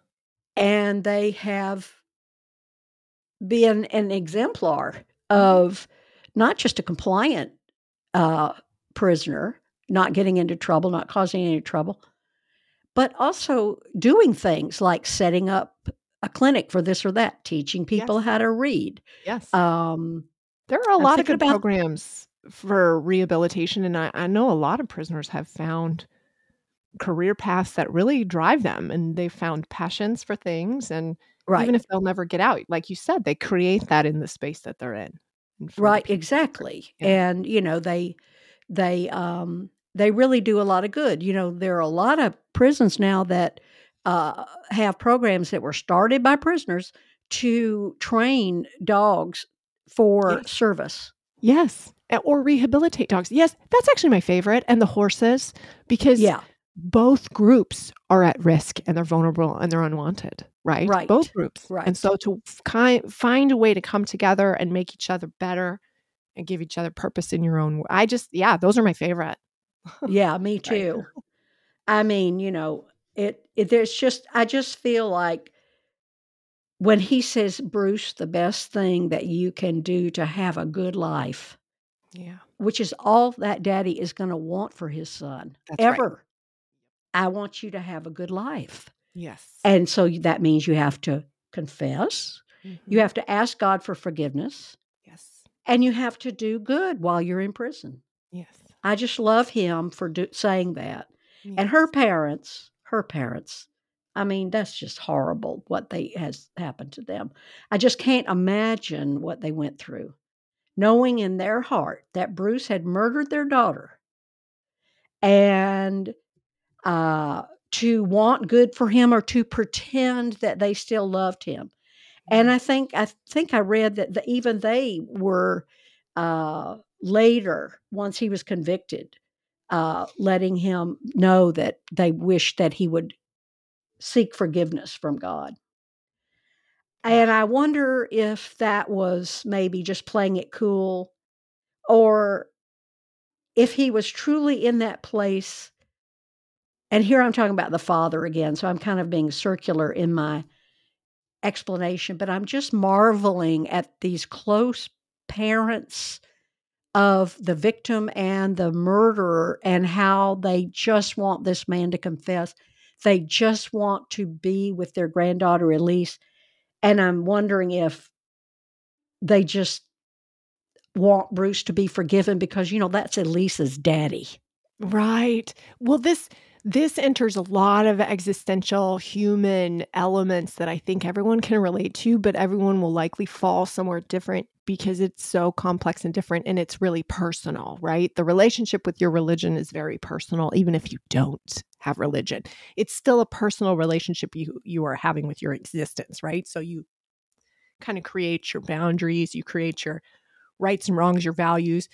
And they have been an exemplar of not just a compliant prisoner, not getting into trouble, not causing any trouble, but also doing things like setting up a clinic for this or that, teaching people how to read. Yes. There are a lot of good programs for rehabilitation. And I know a lot of prisoners have found career paths that really drive them, and they've found passions for things. And even if they'll never get out, like you said, they create that in the space that they're in. Right. Exactly. Yeah. And, they really do a lot of good. There are a lot of prisons now that have programs that were started by prisoners to train dogs for service. Yes. Or rehabilitate dogs. Yes. That's actually my favorite. And the horses, because both groups are at risk and they're vulnerable and they're unwanted, right? Right. Both groups. Right. And so to find a way to come together and make each other better and give each other purpose in your own way. Those are my favorite. Yeah, me too. Right. I mean, I just feel like when he says, "Bruce, the best thing that you can do to have a good life," which is all that daddy is going to want for his son. That's ever. Right. I want you to have a good life. Yes. And so that means you have to confess. Mm-hmm. You have to ask God for forgiveness. Yes. And you have to do good while you're in prison. Yes. I just love him for saying that. Yes. And her parents, I mean, that's just horrible what has happened to them. I just can't imagine what they went through, knowing in their heart that Bruce had murdered their daughter, and to want good for him or to pretend that they still loved him. And I think I read that even they were later, once he was convicted, letting him know that they wished that he would seek forgiveness from God. And I wonder if that was maybe just playing it cool, or if he was truly in that place. And here I'm talking about the father again, so I'm kind of being circular in my explanation, but I'm just marveling at these close parents of the victim and the murderer and how they just want this man to confess. They just want to be with their granddaughter, Elise. And I'm wondering if they just want Bruce to be forgiven because, you know, that's Elise's daddy. Right. Well, this enters a lot of existential human elements that I think everyone can relate to, but everyone will likely fall somewhere different because it's so complex and different, and it's really personal, right? The relationship with your religion is very personal, even if you don't have religion. It's still a personal relationship you are having with your existence, right? So you kind of create your boundaries, you create your rights and wrongs, your values.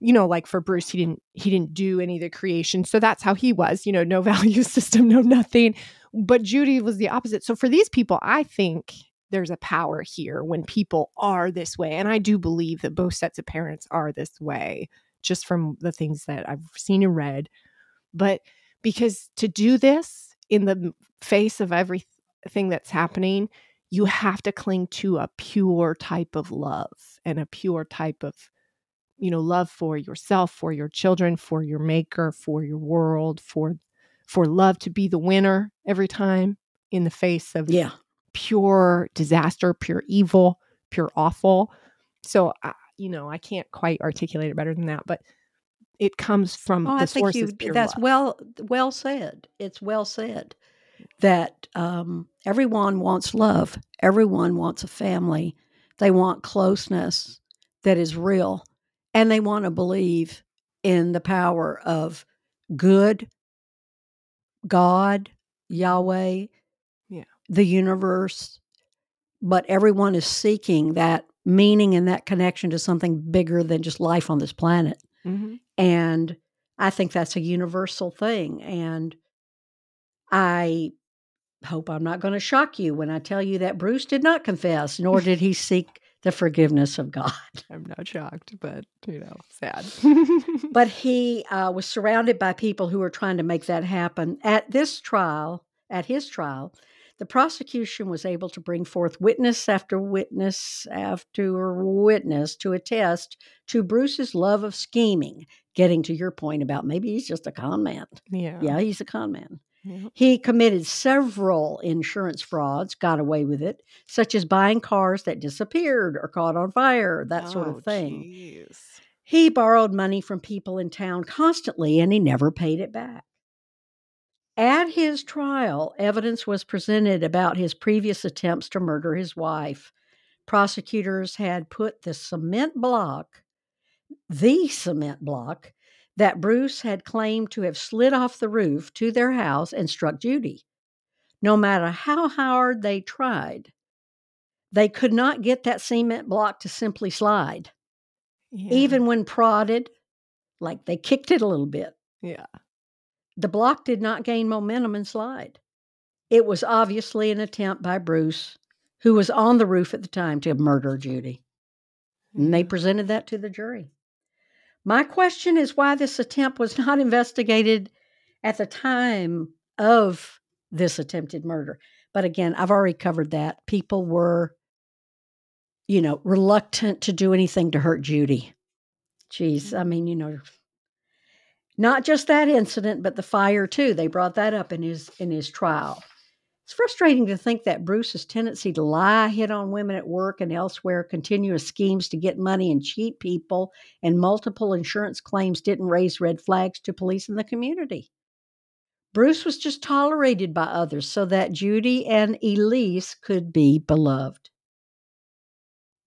You know, like for Bruce, he didn't do any of the creation. So that's how he was, you know, no value system, no nothing. But Judy was the opposite. So for these people, I think there's a power here when people are this way. And I do believe that both sets of parents are this way, just from the things that I've seen and read. But because to do this in the face of everything that's happening, you have to cling to a pure type of love and a pure type of, you know, love for yourself, for your children, for your maker, for your world, for love to be the winner every time in the face of pure disaster, pure evil, pure awful. So, you know, I can't quite articulate it better than that, but it comes from the source of pure love. That's well said. It's well said that everyone wants love. Everyone wants a family. They want closeness that is real. And they want to believe in the power of good, God, Yahweh, the universe. But everyone is seeking that meaning and that connection to something bigger than just life on this planet. Mm-hmm. And I think that's a universal thing. And I hope I'm not going to shock you when I tell you that Bruce did not confess, nor did he seek the forgiveness of God. I'm not shocked, but, you know, sad. But he was surrounded by people who were trying to make that happen. At his trial, the prosecution was able to bring forth witness after witness after witness to attest to Bruce's love of scheming, getting to your point about maybe he's just a con man. Yeah, he's a con man. He committed several insurance frauds, got away with it, such as buying cars that disappeared or caught on fire, that sort of thing. Geez. He borrowed money from people in town constantly, and he never paid it back. At his trial, evidence was presented about his previous attempts to murder his wife. Prosecutors had put the cement block, that Bruce had claimed to have slid off the roof to their house and struck Judy. No matter how hard they tried, they could not get that cement block to simply slide. Yeah. Even when prodded, like they kicked it a little bit. Yeah. The block did not gain momentum and slide. It was obviously an attempt by Bruce, who was on the roof at the time, to murder Judy. And they presented that to the jury. My question is why this attempt was not investigated at the time of this attempted murder. But again, I've already covered that. People were, you know, reluctant to do anything to hurt Judy. Jeez, I mean, you know, not just that incident, but the fire too. They brought that up in his trial. It's frustrating to think that Bruce's tendency to lie, hit on women at work and elsewhere, continuous schemes to get money and cheat people, and multiple insurance claims didn't raise red flags to police in the community. Bruce was just tolerated by others so that Judy and Elise could be beloved.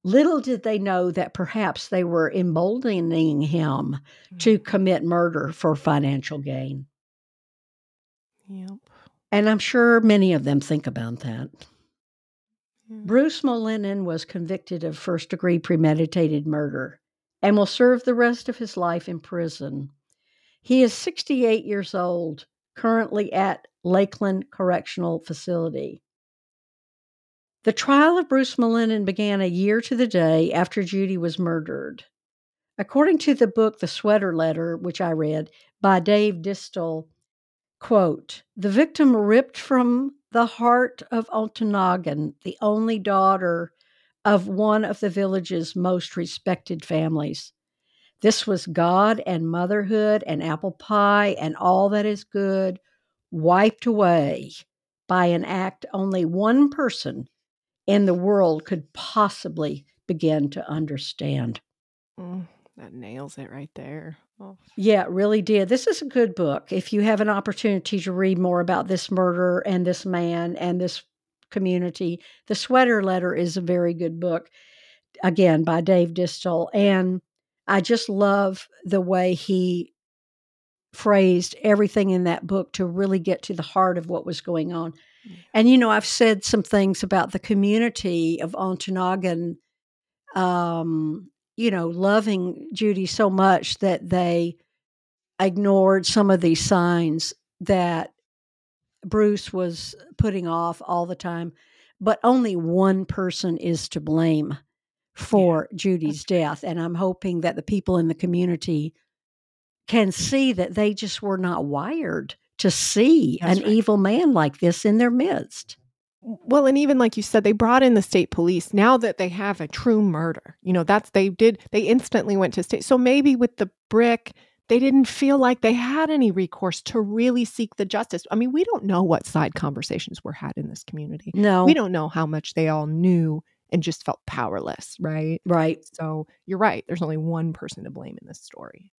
Little did they know that perhaps they were emboldening him to commit murder for financial gain. Yep. And I'm sure many of them think about that. Yeah. Bruce Moilanen was convicted of first-degree premeditated murder and will serve the rest of his life in prison. He is 68 years old, currently at Lakeland Correctional Facility. The trial of Bruce Moilanen began a year to the day after Judy was murdered. According to the book The Sweater Letter, which I read, by Dave Distel, quote, the victim ripped from the heart of Ontonagon, the only daughter of one of the village's most respected families. This was God and motherhood and apple pie and all that is good wiped away by an act only one person in the world could possibly begin to understand. That nails it right there. Oh. Yeah, it really did. This is a good book. If you have an opportunity to read more about this murder and this man and this community, The Sweater Letter is a very good book, again, by Dave Distel. And I just love the way he phrased everything in that book to really get to the heart of what was going on. And, you know, I've said some things about the community of Ontonagon, you know, loving Judy so much that they ignored some of these signs that Bruce was putting off all the time. But only one person is to blame for Judy's death. And I'm hoping that the people in the community can see that they just were not wired to see evil man like this in their midst. Well, and even like you said, they brought in the state police now that they have a true murder. You know, they instantly went to state. So maybe with the brick, they didn't feel like they had any recourse to really seek the justice. I mean, we don't know what side conversations were had in this community. No. We don't know how much they all knew and just felt powerless, right? Right. So you're right. There's only one person to blame in this story.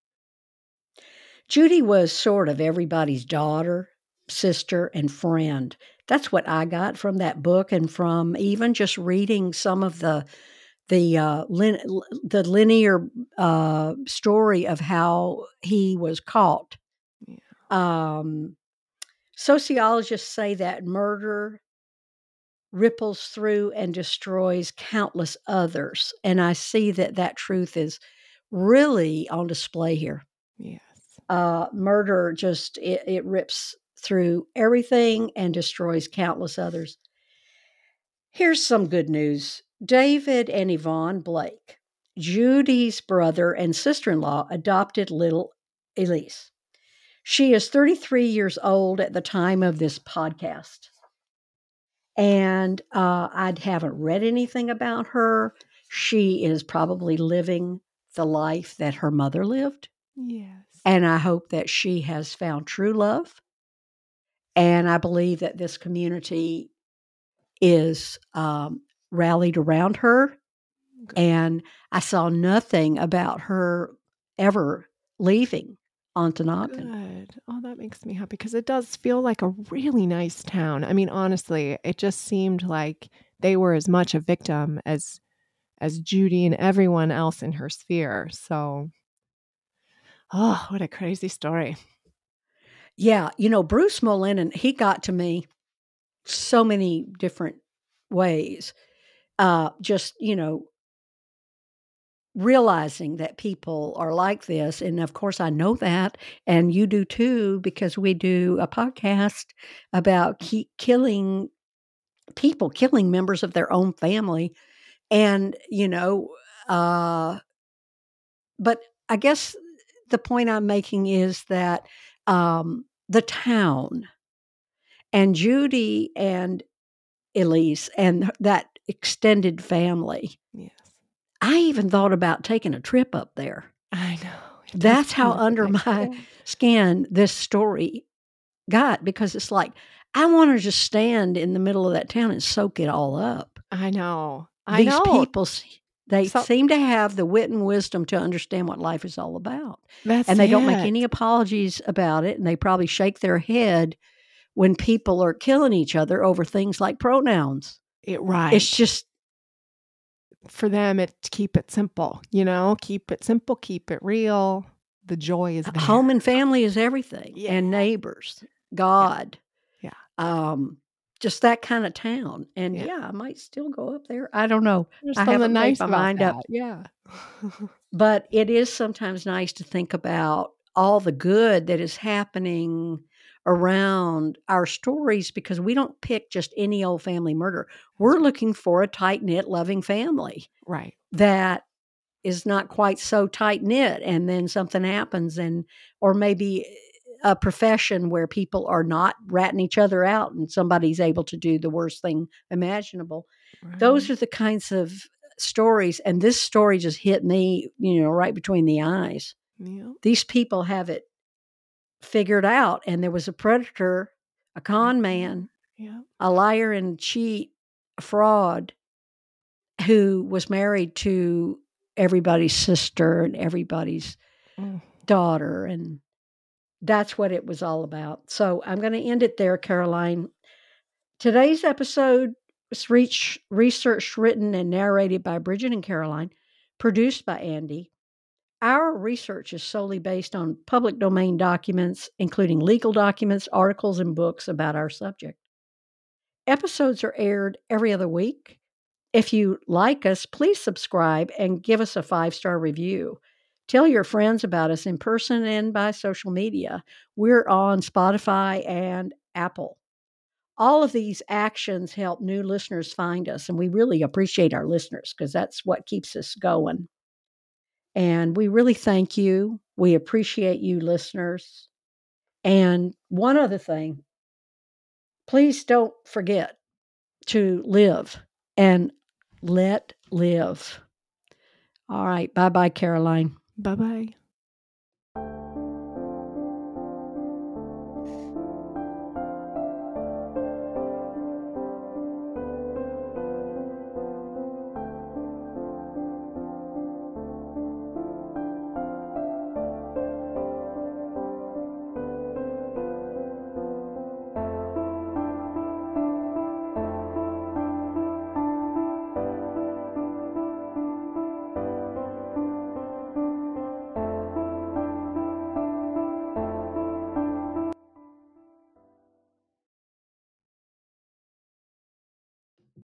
Judy was sort of everybody's daughter, sister, and friend. That's what I got from that book and from even just reading some of the linear story of how he was caught. Yeah. Sociologists say that murder ripples through and destroys countless others. And I see that truth is really on display here. Yes. Murder just, it rips through everything and destroys countless others. Here's some good news. David and Yvonne Blake, Judy's brother and sister-in-law, adopted little Elise. She is 33 years old at the time of this podcast. And I haven't read anything about her. She is probably living the life that her mother lived. Yes. And I hope that she has found true love. And I believe that this community is rallied around her. Okay. And I saw nothing about her ever leaving Ontonagon. Good. Oh, that makes me happy because it does feel like a really nice town. I mean, honestly, it just seemed like they were as much a victim as Judy and everyone else in her sphere. So, oh, what a crazy story. Yeah, you know, Bruce Moilanen, he got to me so many different ways. Just, you know, realizing that people are like this. And of course, I know that. And you do too, because we do a podcast about killing people, killing members of their own family. And, you know, but I guess the point I'm making is that the town and Judy and Elise and that extended family. Yes. I even thought about taking a trip up there. I know. That's how under my skin this story got, because it's like, I want to just stand in the middle of that town and soak it all up. I know. These people, they seem to have the wit and wisdom to understand what life is all about. And they don't make any apologies about it. And they probably shake their head when people are killing each other over things like pronouns. Right. It's just for them, keep it simple, you know, keep it simple, keep it real. The joy is there. Home and family is everything. Yeah. And neighbors, God. Yeah. Just that kind of town. And I might still go up there. I don't know. I haven't made my mind up. Yeah. But it is sometimes nice to think about all the good that is happening around our stories, because we don't pick just any old family murder. We're looking for a tight-knit, loving family. Right. That is not quite so tight-knit, and then something happens, or maybe a profession where people are not ratting each other out and somebody's able to do the worst thing imaginable. Right. Those are the kinds of stories, and this story just hit me, you know, right between the eyes. Yeah. These people have it figured out, and there was a predator, a con man, yeah, a liar and cheat, a fraud, who was married to everybody's sister and everybody's daughter, and that's what it was all about. So I'm going to end it there, Caroline. Today's episode was researched, written, and narrated by Bridget and Caroline, produced by Andy. Our research is solely based on public domain documents, including legal documents, articles, and books about our subject. Episodes are aired every other week. If you like us, please subscribe and give us a 5-star review. Tell your friends about us in person and by social media. We're on Spotify and Apple. All of these actions help new listeners find us, and we really appreciate our listeners because that's what keeps us going. And we really thank you. We appreciate you, listeners. And one other thing, please don't forget to live and let live. All right. Bye-bye, Caroline. Bye-bye.